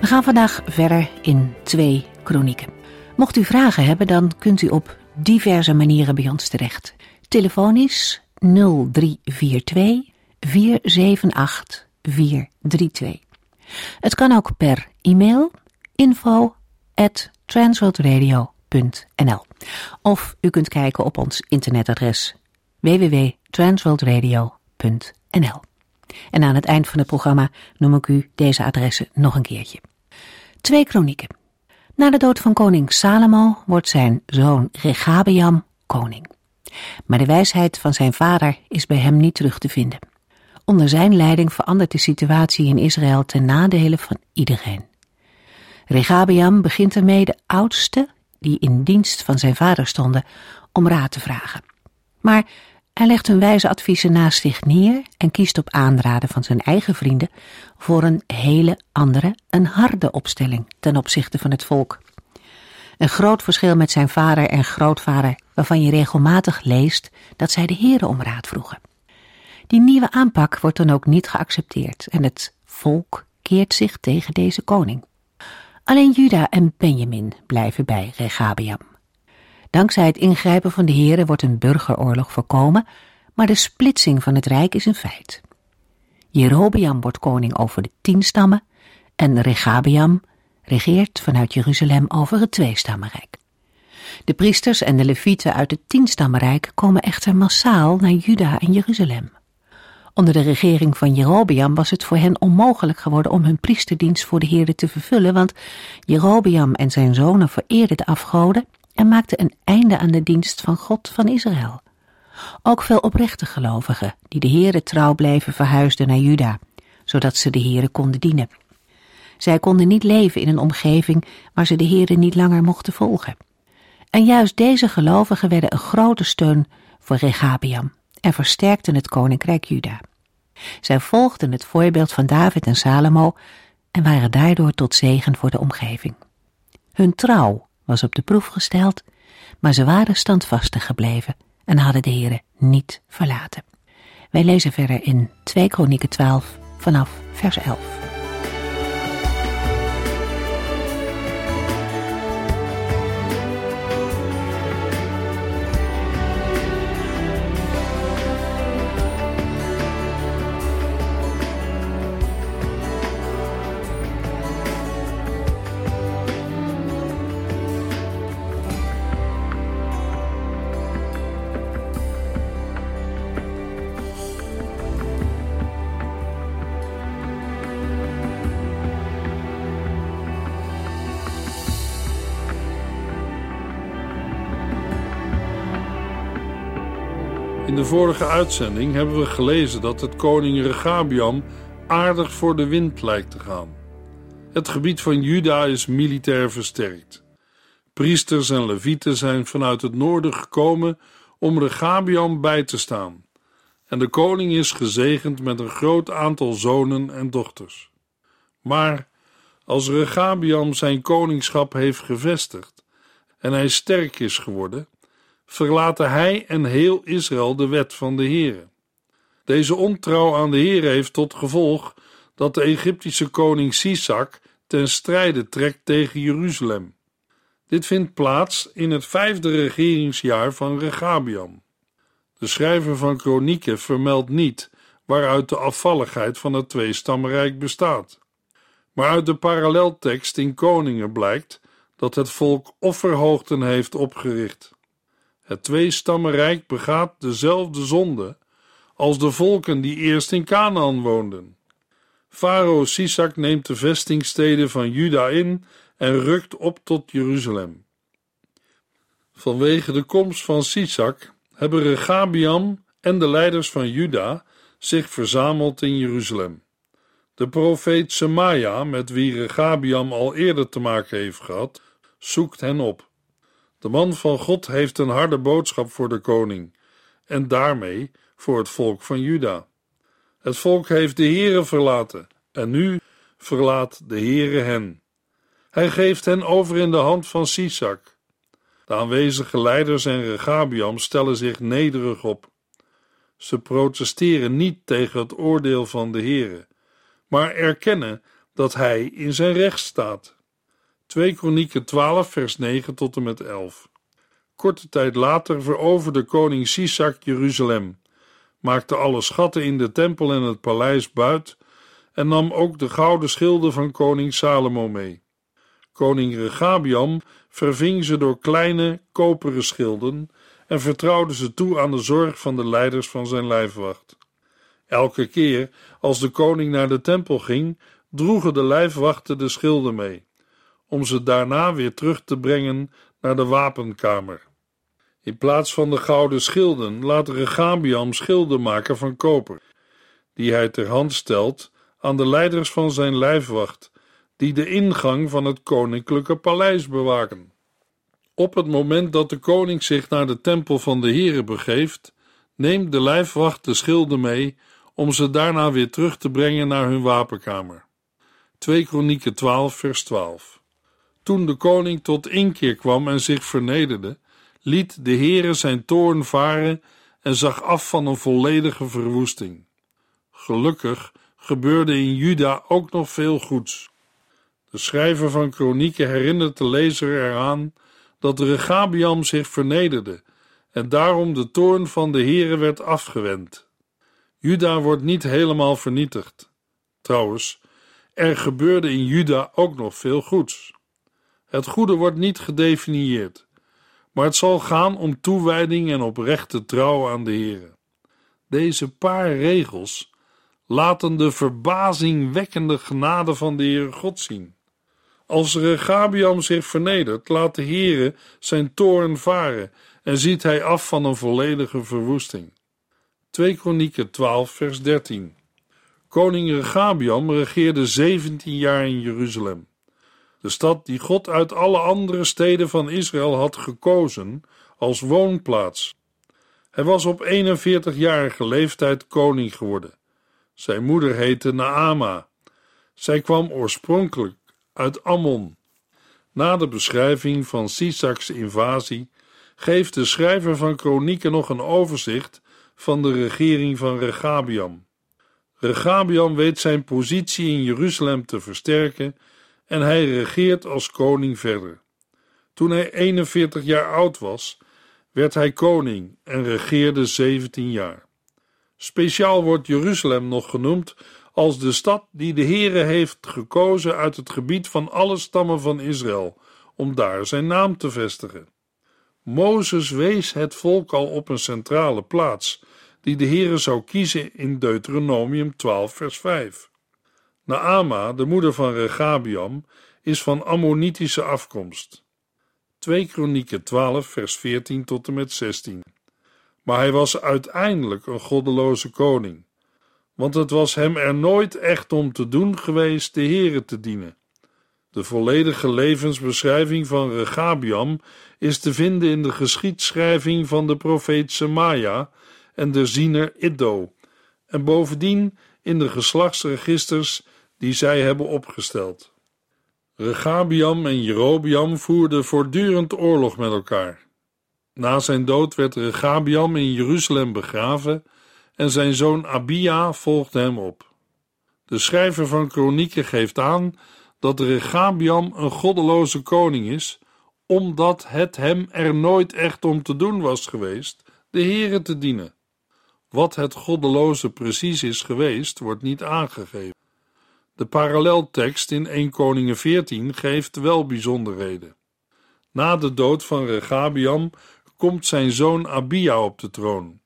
We gaan vandaag verder in 2 Kronieken. Mocht u vragen hebben, dan kunt u op diverse manieren bij ons terecht. Telefonisch 0342 478 432. Het kan ook per e-mail info@transworldradio.nl. Of u kunt kijken op ons internetadres www.transworldradio.nl. En aan het eind van het programma noem ik u deze adressen nog een keertje. 2 Kronieken. Na de dood van koning Salomo wordt zijn zoon Rehabeam koning. Maar de wijsheid van zijn vader is bij hem niet terug te vinden. Onder zijn leiding verandert de situatie in Israël ten nadele van iedereen. Rehabeam begint ermee de oudste, die in dienst van zijn vader stonden, om raad te vragen. Maar hij legt hun wijze adviezen naast zich neer en kiest op aanraden van zijn eigen vrienden voor een hele andere, een harde opstelling ten opzichte van het volk. Een groot verschil met zijn vader en grootvader, waarvan je regelmatig leest dat zij de Here om raad vroegen. Die nieuwe aanpak wordt dan ook niet geaccepteerd en het volk keert zich tegen deze koning. Alleen Juda en Benjamin blijven bij Rehabeam. Dankzij het ingrijpen van de Here wordt een burgeroorlog voorkomen, maar de splitsing van het rijk is een feit. Jerobeam wordt koning over de 10 stammen en Rehabeam regeert vanuit Jeruzalem over het 2-stammenrijk. De priesters en de levieten uit het 10-stammenrijk komen echter massaal naar Juda en Jeruzalem. Onder de regering van Jerobeam was het voor hen onmogelijk geworden om hun priesterdienst voor de Here te vervullen, want Jerobeam en zijn zonen vereerden de afgoden en maakte een einde aan de dienst van God van Israël. Ook veel oprechte gelovigen, die de Here trouw bleven, verhuisden naar Juda, zodat ze de Here konden dienen. Zij konden niet leven in een omgeving waar ze de Here niet langer mochten volgen. En juist deze gelovigen werden een grote steun voor Rehabeam en versterkten het koninkrijk Juda. Zij volgden het voorbeeld van David en Salomo en waren daardoor tot zegen voor de omgeving. Hun trouw was op de proef gesteld, maar ze waren standvastig gebleven en hadden de Here niet verlaten. Wij lezen verder in 2 Kronieken 12 vanaf vers 11. In de vorige uitzending hebben we gelezen dat het koning Rehabeam aardig voor de wind lijkt te gaan. Het gebied van Juda is militair versterkt. Priesters en levieten zijn vanuit het noorden gekomen om Rehabeam bij te staan. En de koning is gezegend met een groot aantal zonen en dochters. Maar als Rehabeam zijn koningschap heeft gevestigd en hij sterk is geworden, verlaten hij en heel Israël de wet van de Here. Deze ontrouw aan de Here heeft tot gevolg dat de Egyptische koning Sisak ten strijde trekt tegen Jeruzalem. Dit vindt plaats in het 5e regeringsjaar van Rehabeam. De schrijver van Kronieken vermeldt niet waaruit de afvalligheid van het 2-stammenrijk bestaat. Maar uit de paralleltekst in Koningen blijkt dat het volk offerhoogten heeft opgericht. Het 2-stammenrijk begaat dezelfde zonde als de volken die eerst in Kanaan woonden. Farao Sisak neemt de vestingsteden van Juda in en rukt op tot Jeruzalem. Vanwege de komst van Sisak hebben Rehabeam en de leiders van Juda zich verzameld in Jeruzalem. De profeet Semaja, met wie Rehabeam al eerder te maken heeft gehad, zoekt hen op. De man van God heeft een harde boodschap voor de koning en daarmee voor het volk van Juda. Het volk heeft de Heere verlaten en nu verlaat de Heere hen. Hij geeft hen over in de hand van Sisak. De aanwezige leiders en Rehabeam stellen zich nederig op. Ze protesteren niet tegen het oordeel van de Heere, maar erkennen dat hij in zijn recht staat. 2 Kronieken 12 vers 9 tot en met 11. Korte tijd later veroverde koning Sisak Jeruzalem, maakte alle schatten in de tempel en het paleis buit en nam ook de gouden schilden van koning Salomo mee. Koning Rehabeam verving ze door kleine, koperen schilden en vertrouwde ze toe aan de zorg van de leiders van zijn lijfwacht. Elke keer als de koning naar de tempel ging, droegen de lijfwachten de schilden mee, om ze daarna weer terug te brengen naar de wapenkamer. In plaats van de gouden schilden laat Rehabeam schilden maken van koper, die hij ter hand stelt aan de leiders van zijn lijfwacht, die de ingang van het koninklijke paleis bewaken. Op het moment dat de koning zich naar de tempel van de Heere begeeft, neemt de lijfwacht de schilden mee om ze daarna weer terug te brengen naar hun wapenkamer. 2 Kronieken 12 vers 12. Toen de koning tot inkeer kwam en zich vernederde, liet de Heere zijn toorn varen en zag af van een volledige verwoesting. Gelukkig gebeurde in Juda ook nog veel goeds. De schrijver van Kronieken herinnert de lezer eraan dat Rehabeam zich vernederde en daarom de toorn van de Heere werd afgewend. Juda wordt niet helemaal vernietigd. Trouwens, er gebeurde in Juda ook nog veel goeds. Het goede wordt niet gedefinieerd, maar het zal gaan om toewijding en oprechte trouw aan de Heere. Deze paar regels laten de verbazingwekkende genade van de Heere God zien. Als Rehabeam zich vernedert, laat de Heere zijn toorn varen en ziet hij af van een volledige verwoesting. 2 Kronieken 12 vers 13. Koning Rehabeam regeerde 17 jaar in Jeruzalem, de stad die God uit alle andere steden van Israël had gekozen als woonplaats. Hij was op 41-jarige leeftijd koning geworden. Zijn moeder heette Naama. Zij kwam oorspronkelijk uit Ammon. Na de beschrijving van Sisaks invasie geeft de schrijver van Kronieken nog een overzicht van de regering van Rehabeam. Rehabeam weet zijn positie in Jeruzalem te versterken en hij regeert als koning verder. Toen hij 41 jaar oud was, werd hij koning en regeerde 17 jaar. Speciaal wordt Jeruzalem nog genoemd als de stad die de Heere heeft gekozen uit het gebied van alle stammen van Israël, om daar zijn naam te vestigen. Mozes wees het volk al op een centrale plaats, die de Heere zou kiezen in Deuteronomium 12 vers 5. Naama, de moeder van Rehabeam, is van Ammonitische afkomst. 2 Kronieken 12 vers 14 tot en met 16. Maar hij was uiteindelijk een goddeloze koning, want het was hem er nooit echt om te doen geweest de Heere te dienen. De volledige levensbeschrijving van Rehabeam is te vinden in de geschiedschrijving van de profeet Semaja en de ziener Iddo, en bovendien in de geslachtsregisters die zij hebben opgesteld. Rehabeam en Jerobeam voerden voortdurend oorlog met elkaar. Na zijn dood werd Rehabeam in Jeruzalem begraven en zijn zoon Abia volgde hem op. De schrijver van Kronieken geeft aan dat Rehabeam een goddeloze koning is, omdat het hem er nooit echt om te doen was geweest de Heere te dienen. Wat het goddeloze precies is geweest, wordt niet aangegeven. De paralleltekst in 1 Koningen 14 geeft wel bijzonderheden. Na de dood van Rehabeam komt zijn zoon Abia op de troon.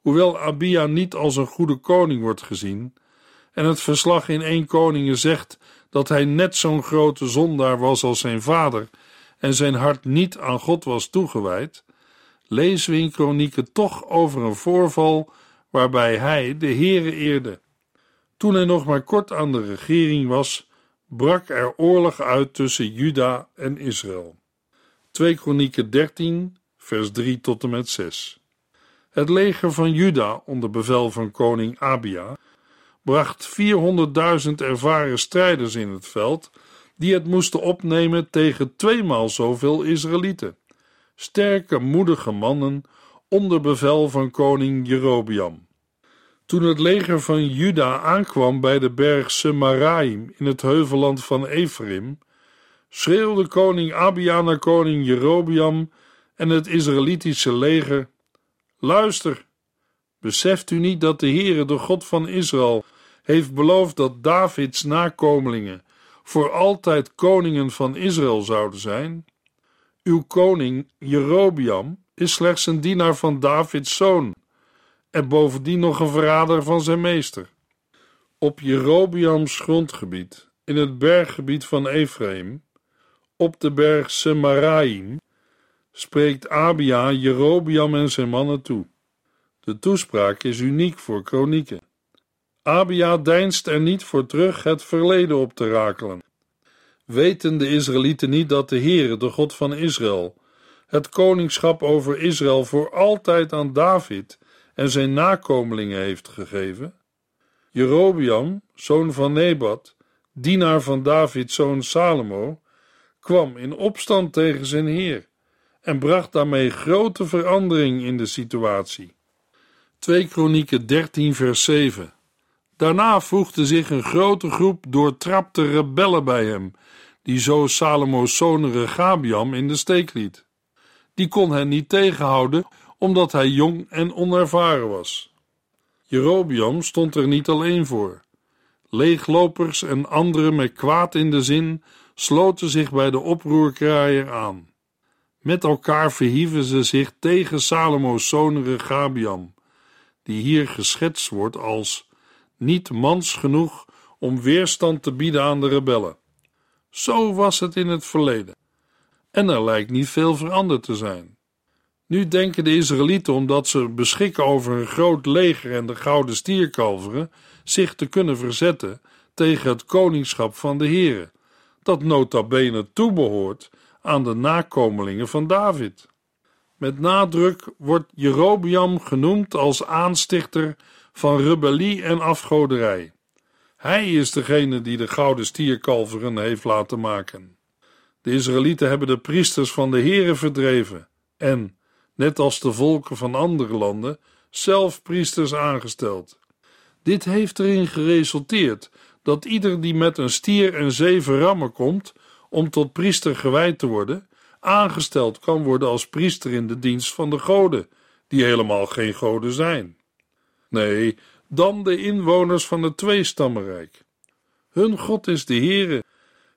Hoewel Abia niet als een goede koning wordt gezien en het verslag in 1 Koningen zegt dat hij net zo'n grote zondaar was als zijn vader en zijn hart niet aan God was toegewijd, lezen we in Kronieken toch over een voorval waarbij hij de Heere eerde. Toen hij nog maar kort aan de regering was, brak er oorlog uit tussen Juda en Israël. 2 Kronieken 13, vers 3 tot en met 6. Het leger van Juda onder bevel van koning Abia bracht 400.000 ervaren strijders in het veld die het moesten opnemen tegen 2-maal zoveel Israëlieten. Sterke, moedige mannen onder bevel van koning Jerobeam. Toen het leger van Juda aankwam bij de berg Semaraim in het heuvelland van Efraïm, schreeuwde koning Abia naar koning Jerobeam en het Israëlitische leger: luister, beseft u niet dat de Heere, de God van Israël, heeft beloofd dat Davids nakomelingen voor altijd koningen van Israël zouden zijn? Uw koning Jerobeam is slechts een dienaar van Davids zoon en bovendien nog een verrader van zijn meester. Op Jerobeams grondgebied, in het berggebied van Efraïm, op de berg Semaraim, spreekt Abia Jerobeam en zijn mannen toe. De toespraak is uniek voor Kronieken. Abia deinst er niet voor terug het verleden op te rakelen. Weten de Israëlieten niet dat de Heere, de God van Israël, het koningschap over Israël voor altijd aan David en zijn nakomelingen heeft gegeven? Jerobeam, zoon van Nebat, dienaar van Davids zoon Salomo, kwam in opstand tegen zijn heer en bracht daarmee grote verandering in de situatie. 2 Kronieken 13 vers 7. Daarna voegde zich een grote groep doortrapte rebellen bij hem, die zo Salomo's zoon Rehabeam in de steek liet. Die kon hen niet tegenhouden, omdat hij jong en onervaren was. Jerobeam stond er niet alleen voor. Leeglopers en anderen met kwaad in de zin sloten zich bij de oproerkraaier aan. Met elkaar verhieven ze zich tegen Salomo's zoon Rehabeam, die hier geschetst wordt als niet mans genoeg om weerstand te bieden aan de rebellen. Zo was het in het verleden. En er lijkt niet veel veranderd te zijn. Nu denken de Israëlieten, omdat ze beschikken over een groot leger en de gouden stierkalveren, zich te kunnen verzetten tegen het koningschap van de Heere, dat nota bene toebehoort aan de nakomelingen van David. Met nadruk wordt Jerobeam genoemd als aanstichter van rebellie en afgoderij. Hij is degene die de gouden stierkalveren heeft laten maken. De Israëlieten hebben de priesters van de Heere verdreven en, net als de volken van andere landen, zelf priesters aangesteld. Dit heeft erin geresulteerd dat ieder die met een stier en 7 rammen komt om tot priester gewijd te worden, aangesteld kan worden als priester in de dienst van de goden, die helemaal geen goden zijn. Nee, dan de inwoners van het tweestammenrijk. Hun God is de Heere.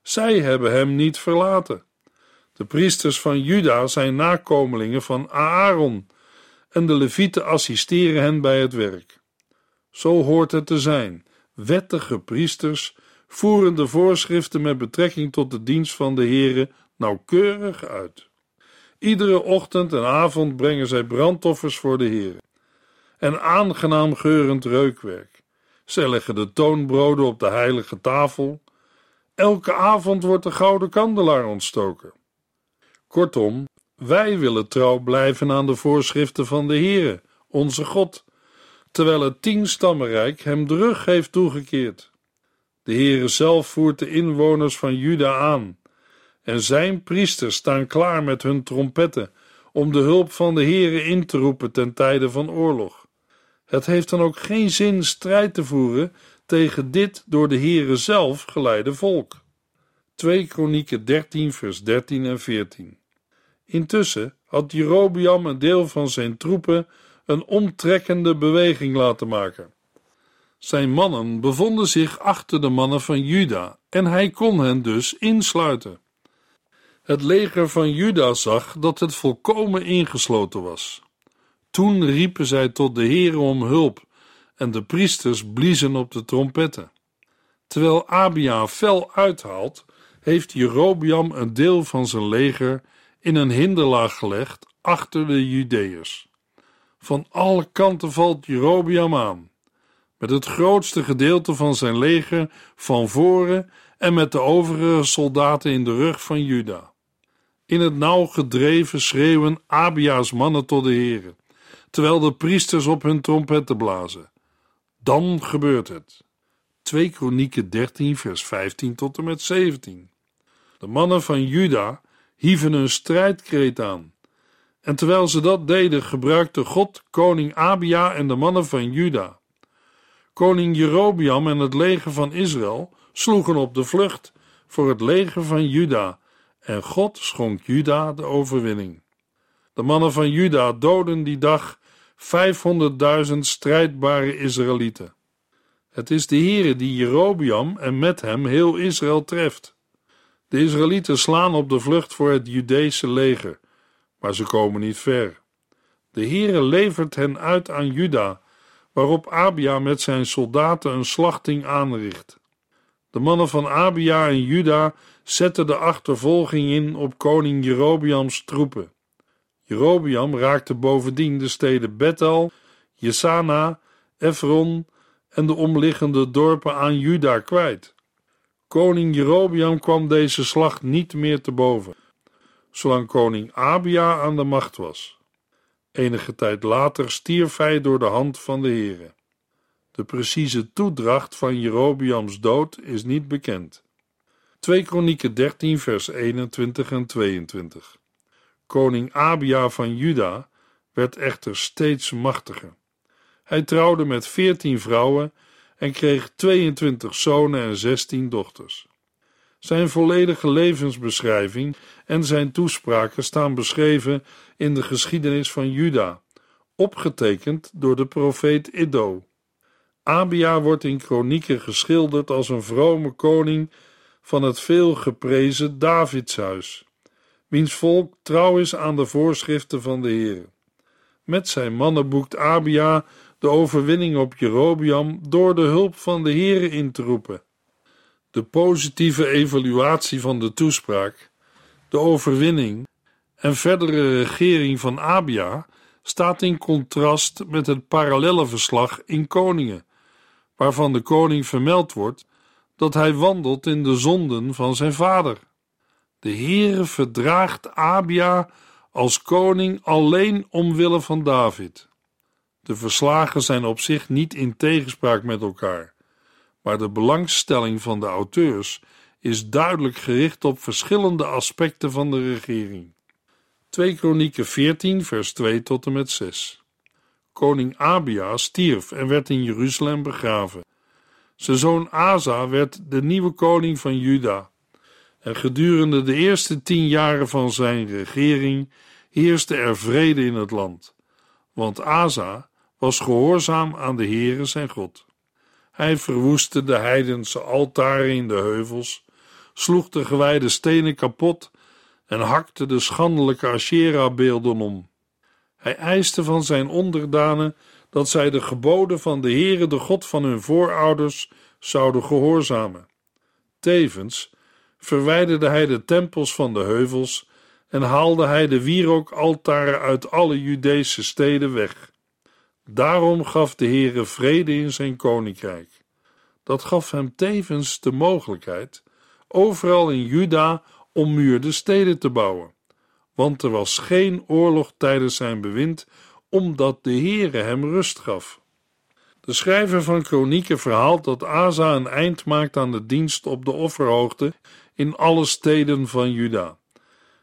Zij hebben hem niet verlaten. De priesters van Juda zijn nakomelingen van Aaron en de levieten assisteren hen bij het werk. Zo hoort het te zijn. Wettige priesters voeren de voorschriften met betrekking tot de dienst van de Heere nauwkeurig uit. Iedere ochtend en avond brengen zij brandoffers voor de Heere en aangenaam geurend reukwerk. Zij leggen de toonbroden op de heilige tafel. Elke avond wordt de gouden kandelaar ontstoken. Kortom, wij willen trouw blijven aan de voorschriften van de Heere, onze God, terwijl het 10-stammenrijk hem de rug heeft toegekeerd. De Heere zelf voert de inwoners van Juda aan en zijn priesters staan klaar met hun trompetten om de hulp van de Heere in te roepen ten tijde van oorlog. Het heeft dan ook geen zin strijd te voeren tegen dit door de Heere zelf geleide volk. 2 Kronieken 13 vers 13 en 14. Intussen had Jerobeam een deel van zijn troepen een omtrekkende beweging laten maken. Zijn mannen bevonden zich achter de mannen van Juda en hij kon hen dus insluiten. Het leger van Juda zag dat het volkomen ingesloten was. Toen riepen zij tot de Heere om hulp en de priesters bliezen op de trompetten. Terwijl Abia fel uithaalt, heeft Jerobeam een deel van zijn leger in een hinderlaag gelegd achter de Judeërs. Van alle kanten valt Jerobeam aan. met het grootste gedeelte van zijn leger van voren en met de overige soldaten in de rug van Juda. In het nauw gedreven schreeuwen Abia's mannen tot de Heere, terwijl de priesters op hun trompetten blazen. Dan gebeurt het. 2 Kronieken 13 vers 15 tot en met 17. De mannen van Juda hieven hun strijdkreet aan. En terwijl ze dat deden, gebruikte God koning Abia en de mannen van Juda. Koning Jerobeam en het leger van Israël sloegen op de vlucht voor het leger van Juda en God schonk Juda de overwinning. De mannen van Juda doden die dag 500.000 strijdbare Israëlieten. Het is de Heere die Jerobeam en met hem heel Israël treft. De Israëlieten slaan op de vlucht voor het Judese leger, maar ze komen niet ver. De Heere levert hen uit aan Juda, waarop Abia met zijn soldaten een slachting aanricht. De mannen van Abia en Juda zetten de achtervolging in op koning Jerobeams troepen. Jerobeam raakte bovendien de steden Bethel, Jesana, Efron en de omliggende dorpen aan Juda kwijt. Koning Jerobeam kwam deze slag niet meer te boven, zolang koning Abia aan de macht was. Enige tijd later stierf hij door de hand van de Heere. De precieze toedracht van Jerobeams dood is niet bekend. 2 Kronieken 13 vers 21 en 22. Koning Abia van Juda werd echter steeds machtiger. Hij trouwde met 14 vrouwen en kreeg 22 zonen en 16 dochters. Zijn volledige levensbeschrijving en zijn toespraken staan beschreven in de geschiedenis van Juda, opgetekend door de profeet Iddo. Abia wordt in Kronieken geschilderd als een vrome koning van het veel geprezen Davidshuis, wiens volk trouw is aan de voorschriften van de Heer. Met zijn mannen boekt Abia de overwinning op Jerobeam door de hulp van de Heere in te roepen. De positieve evaluatie van de toespraak, de overwinning en verdere regering van Abia staat in contrast met het parallelle verslag in Koningen, waarvan de koning vermeld wordt dat hij wandelt in de zonden van zijn vader. De Heere verdraagt Abia als koning alleen omwille van David. De verslagen zijn op zich niet in tegenspraak met elkaar, maar de belangstelling van de auteurs is duidelijk gericht op verschillende aspecten van de regering. 2 Kronieken 14 vers 2 tot en met 6. Koning Abia stierf en werd in Jeruzalem begraven. Zijn zoon Asa werd de nieuwe koning van Juda en gedurende de eerste 10 jaren van zijn regering heerste er vrede in het land, want Asa was gehoorzaam aan de Heere zijn God. Hij verwoestte de heidense altaren in de heuvels, sloeg de gewijde stenen kapot en hakte de schandelijke Ashera-beelden om. Hij eiste van zijn onderdanen dat zij de geboden van de Heere, de God van hun voorouders, zouden gehoorzamen. Tevens verwijderde hij de tempels van de heuvels en haalde hij de wierookaltaren uit alle Judese steden weg. Daarom gaf de Heere vrede in zijn koninkrijk. Dat gaf hem tevens de mogelijkheid overal in Juda ommuurde steden te bouwen, want er was geen oorlog tijdens zijn bewind, omdat de Heere hem rust gaf. De schrijver van Kronieken verhaalt dat Asa een eind maakt aan de dienst op de offerhoogte in alle steden van Juda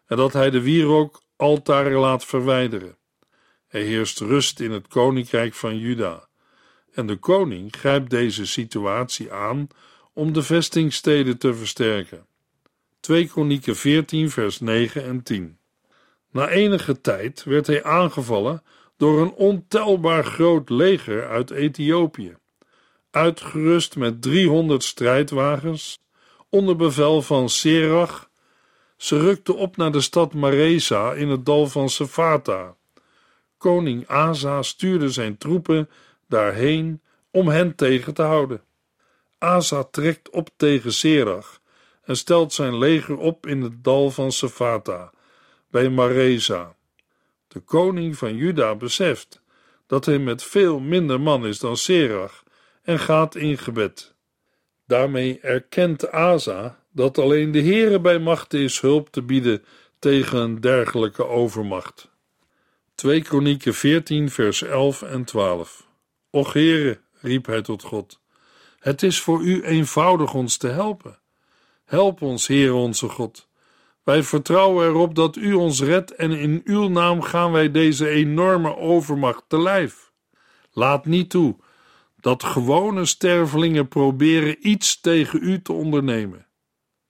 en dat hij de wierookaltaren laat verwijderen. Er heerst rust in het koninkrijk van Juda en de koning grijpt deze situatie aan om de vestingsteden te versterken. 2 Kronieken 14 vers 9 en 10. Na enige tijd werd hij aangevallen door een ontelbaar groot leger uit Ethiopië, uitgerust met 300 strijdwagens onder bevel van Serach. Ze rukte op naar de stad Maresa in het dal van Safata. Koning Asa stuurde zijn troepen daarheen om hen tegen te houden. Asa trekt op tegen Zerach en stelt zijn leger op in het dal van Safata, bij Maresa. De koning van Juda beseft dat hij met veel minder man is dan Zerach en gaat in gebed. Daarmee erkent Asa dat alleen de Heere bij machte is hulp te bieden tegen een dergelijke overmacht. 2 Kronieken 14 vers 11 en 12. Och Heere, riep hij tot God, het is voor u eenvoudig ons te helpen. Help ons, Heere onze God. Wij vertrouwen erop dat u ons redt en in uw naam gaan wij deze enorme overmacht te lijf. Laat niet toe dat gewone stervelingen proberen iets tegen u te ondernemen.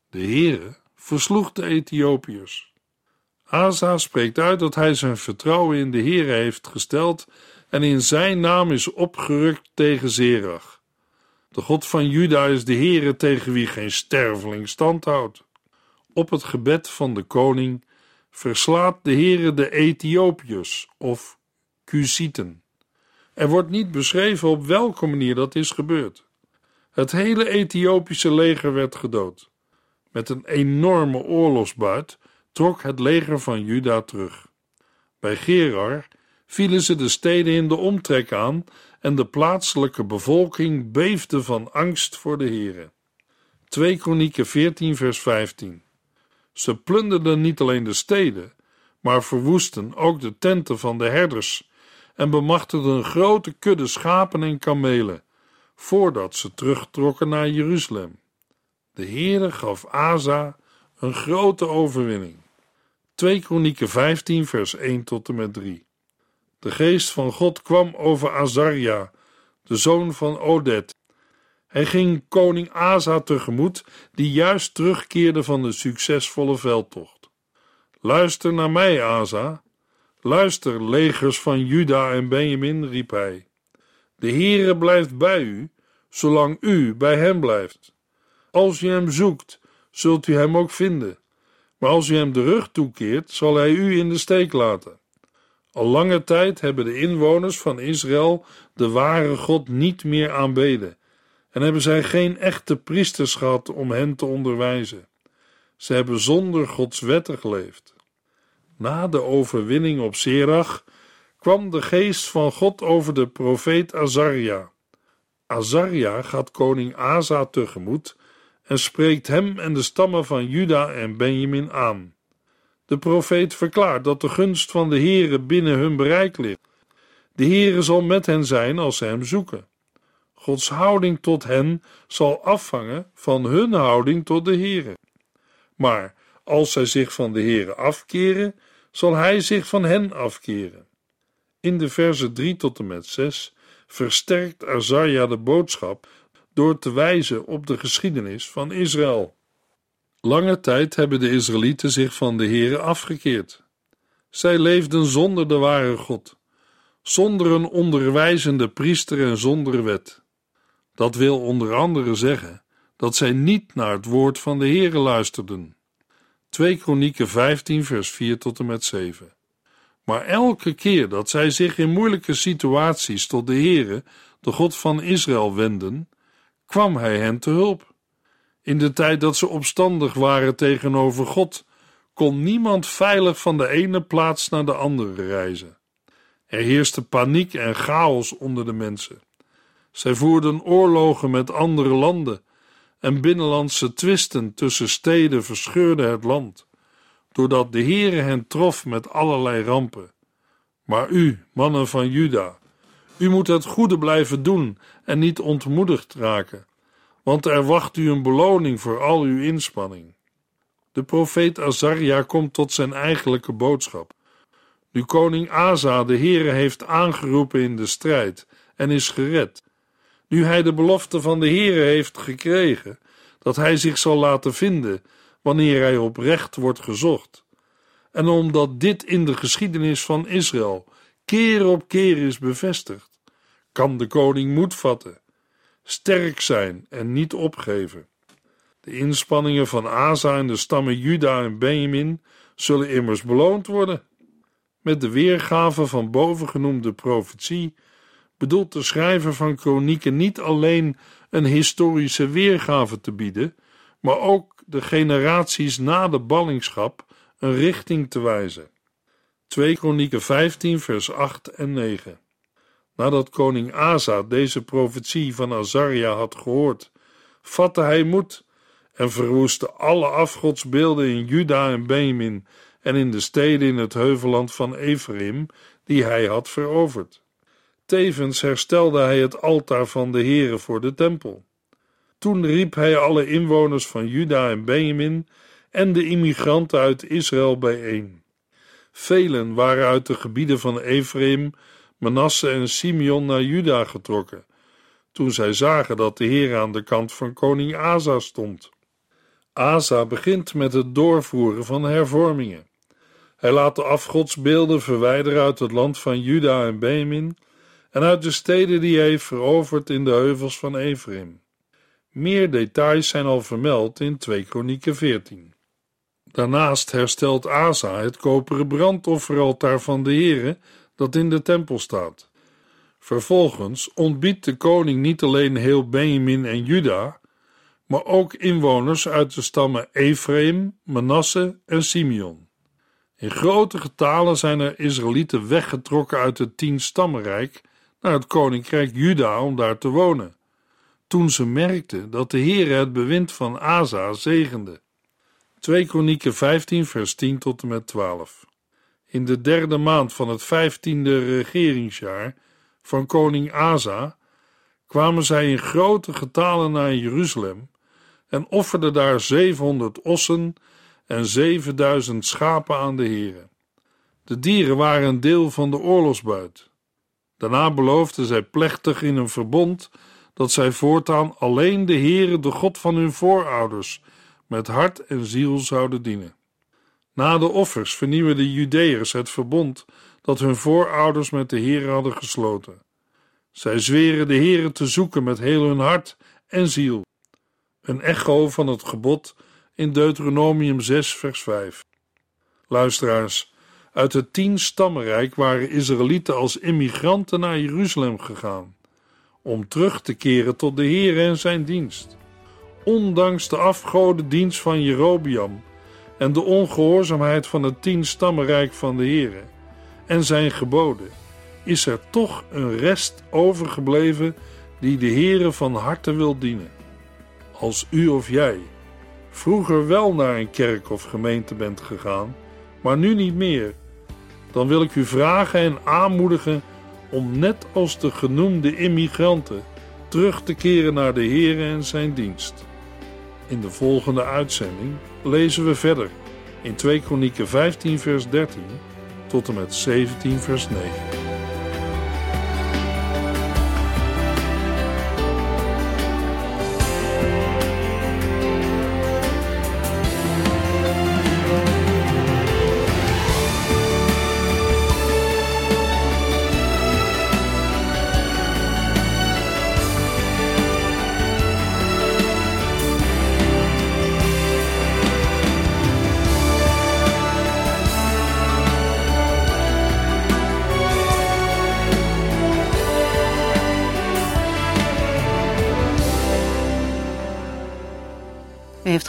De Heere versloeg de Ethiopiërs. Asa spreekt uit dat hij zijn vertrouwen in de Heere heeft gesteld en in zijn naam is opgerukt tegen Zerach. De God van Juda is de Heere tegen wie geen sterveling stand houdt. Op het gebed van de koning verslaat de Heere de Ethiopiërs of Kusieten. Er wordt niet beschreven op welke manier dat is gebeurd. Het hele Ethiopische leger werd gedood. Met een enorme oorlogsbuit trok het leger van Juda terug. Bij Gerar vielen ze de steden in de omtrek aan en de plaatselijke bevolking beefde van angst voor de Heere. 2 Kronieken 14 vers 15. Ze plunderden niet alleen de steden, maar verwoesten ook de tenten van de herders en bemachtigden grote kudden schapen en kamelen, voordat ze terugtrokken naar Jeruzalem. De Heere gaf Asa een grote overwinning. 2 Kronieken 15 vers 1 tot en met 3. De geest van God kwam over Azaria, de zoon van Odet. Hij ging koning Asa tegemoet, die juist terugkeerde van de succesvolle veldtocht. Luister naar mij, Asa. Luister, legers van Juda en Benjamin, riep hij. De Heere blijft bij u, zolang u bij hem blijft. Als u hem zoekt, zult u hem ook vinden. Maar als u hem de rug toekeert, zal hij u in de steek laten. Al lange tijd hebben de inwoners van Israël de ware God niet meer aanbeden en hebben zij geen echte priesters gehad om hen te onderwijzen. Ze hebben zonder Gods wetten geleefd. Na de overwinning op Serach kwam de geest van God over de profeet Azaria. Azaria gaat koning Asa tegemoet en spreekt hem en de stammen van Juda en Benjamin aan. De profeet verklaart dat de gunst van de Heere binnen hun bereik ligt. De Heere zal met hen zijn als ze hem zoeken. Gods houding tot hen zal afhangen van hun houding tot de Heere. Maar als zij zich van de Heere afkeren, zal hij zich van hen afkeren. In de verzen 3 tot en met 6 versterkt Azaria de boodschap door te wijzen op de geschiedenis van Israël. Lange tijd hebben de Israëlieten zich van de Heere afgekeerd. Zij leefden zonder de ware God, zonder een onderwijzende priester en zonder wet. Dat wil onder andere zeggen dat zij niet naar het woord van de Heere luisterden. 2 Kronieken 15 vers 4 tot en met 7. Maar elke keer dat zij zich in moeilijke situaties tot de Heere, de God van Israël, wenden, kwam hij hen te hulp. In de tijd dat ze opstandig waren tegenover God, kon niemand veilig van de ene plaats naar de andere reizen. Er heerste paniek en chaos onder de mensen. Zij voerden oorlogen met andere landen en binnenlandse twisten tussen steden verscheurden het land, doordat de Heere hen trof met allerlei rampen. Maar u, mannen van Juda, u moet het goede blijven doen en niet ontmoedigd raken, want er wacht u een beloning voor al uw inspanning. De profeet Azaria komt tot zijn eigenlijke boodschap. Nu koning Asa de Heere heeft aangeroepen in de strijd en is gered, nu hij de belofte van de Heere heeft gekregen, dat hij zich zal laten vinden wanneer hij oprecht wordt gezocht, en omdat dit in de geschiedenis van Israël keer op keer is bevestigd, kan de koning moed vatten, sterk zijn en niet opgeven. De inspanningen van Asa en de stammen Juda en Benjamin zullen immers beloond worden. Met de weergave van bovengenoemde profetie bedoelt de schrijver van Kronieken niet alleen een historische weergave te bieden, maar ook de generaties na de ballingschap een richting te wijzen. 2 Kronieken 15 vers 8 en 9. Nadat koning Asa deze profetie van Azaria had gehoord, vatte hij moed en verwoestte alle afgodsbeelden in Juda en Benjamin en in de steden in het heuvelland van Efraïm die hij had veroverd. Tevens herstelde hij het altaar van de Heere voor de tempel. Toen riep hij alle inwoners van Juda en Benjamin en de immigranten uit Israël bijeen. Velen waren uit de gebieden van Efraïm, Manasse en Simeon naar Juda getrokken, toen zij zagen dat de Heer aan de kant van koning Asa stond. Asa begint met het doorvoeren van hervormingen. Hij laat de afgodsbeelden verwijderen uit het land van Juda en Benjamin en uit de steden die hij heeft veroverd in de heuvels van Efraïm. Meer details zijn al vermeld in 2 Kronieken 14. Daarnaast herstelt Asa het koperen brandofferaltaar van de Heere dat in de tempel staat. Vervolgens ontbiedt de koning niet alleen heel Benjamin en Juda, maar ook inwoners uit de stammen Efraïm, Manasse en Simeon. In grote getalen zijn er Israëlieten weggetrokken uit het 10-stammenrijk naar het koninkrijk Juda om daar te wonen, toen ze merkten dat de Heere het bewind van Asa zegende. 2 Kronieken 15 vers 10 tot en met 12. In de 3e maand van het 15e regeringsjaar van koning Asa kwamen zij in grote getalen naar Jeruzalem en offerden daar 700 ossen en 7000 schapen aan de Heere. De dieren waren een deel van de oorlogsbuit. Daarna beloofden zij plechtig in een verbond dat zij voortaan alleen de Heere, de God van hun voorouders, met hart en ziel zouden dienen. Na de offers vernieuwen de Judeërs het verbond dat hun voorouders met de Heere hadden gesloten. Zij zweren de Heere te zoeken met heel hun hart en ziel. Een echo van het gebod in Deuteronomium 6 vers 5. Luisteraars, uit het 10-stammenrijk waren Israëlieten als immigranten naar Jeruzalem gegaan, om terug te keren tot de Heere en zijn dienst. Ondanks de afgodendienst van Jerobeam en de ongehoorzaamheid van het 10-stammenrijk van de Heere en zijn geboden, is er toch een rest overgebleven die de Heere van harte wil dienen. Als u of jij vroeger wel naar een kerk of gemeente bent gegaan, maar nu niet meer, dan wil ik u vragen en aanmoedigen om net als de genoemde immigranten terug te keren naar de Heere en zijn dienst. In de volgende uitzending lezen we verder in 2 Kronieken 15 vers 13 tot en met 17 vers 9.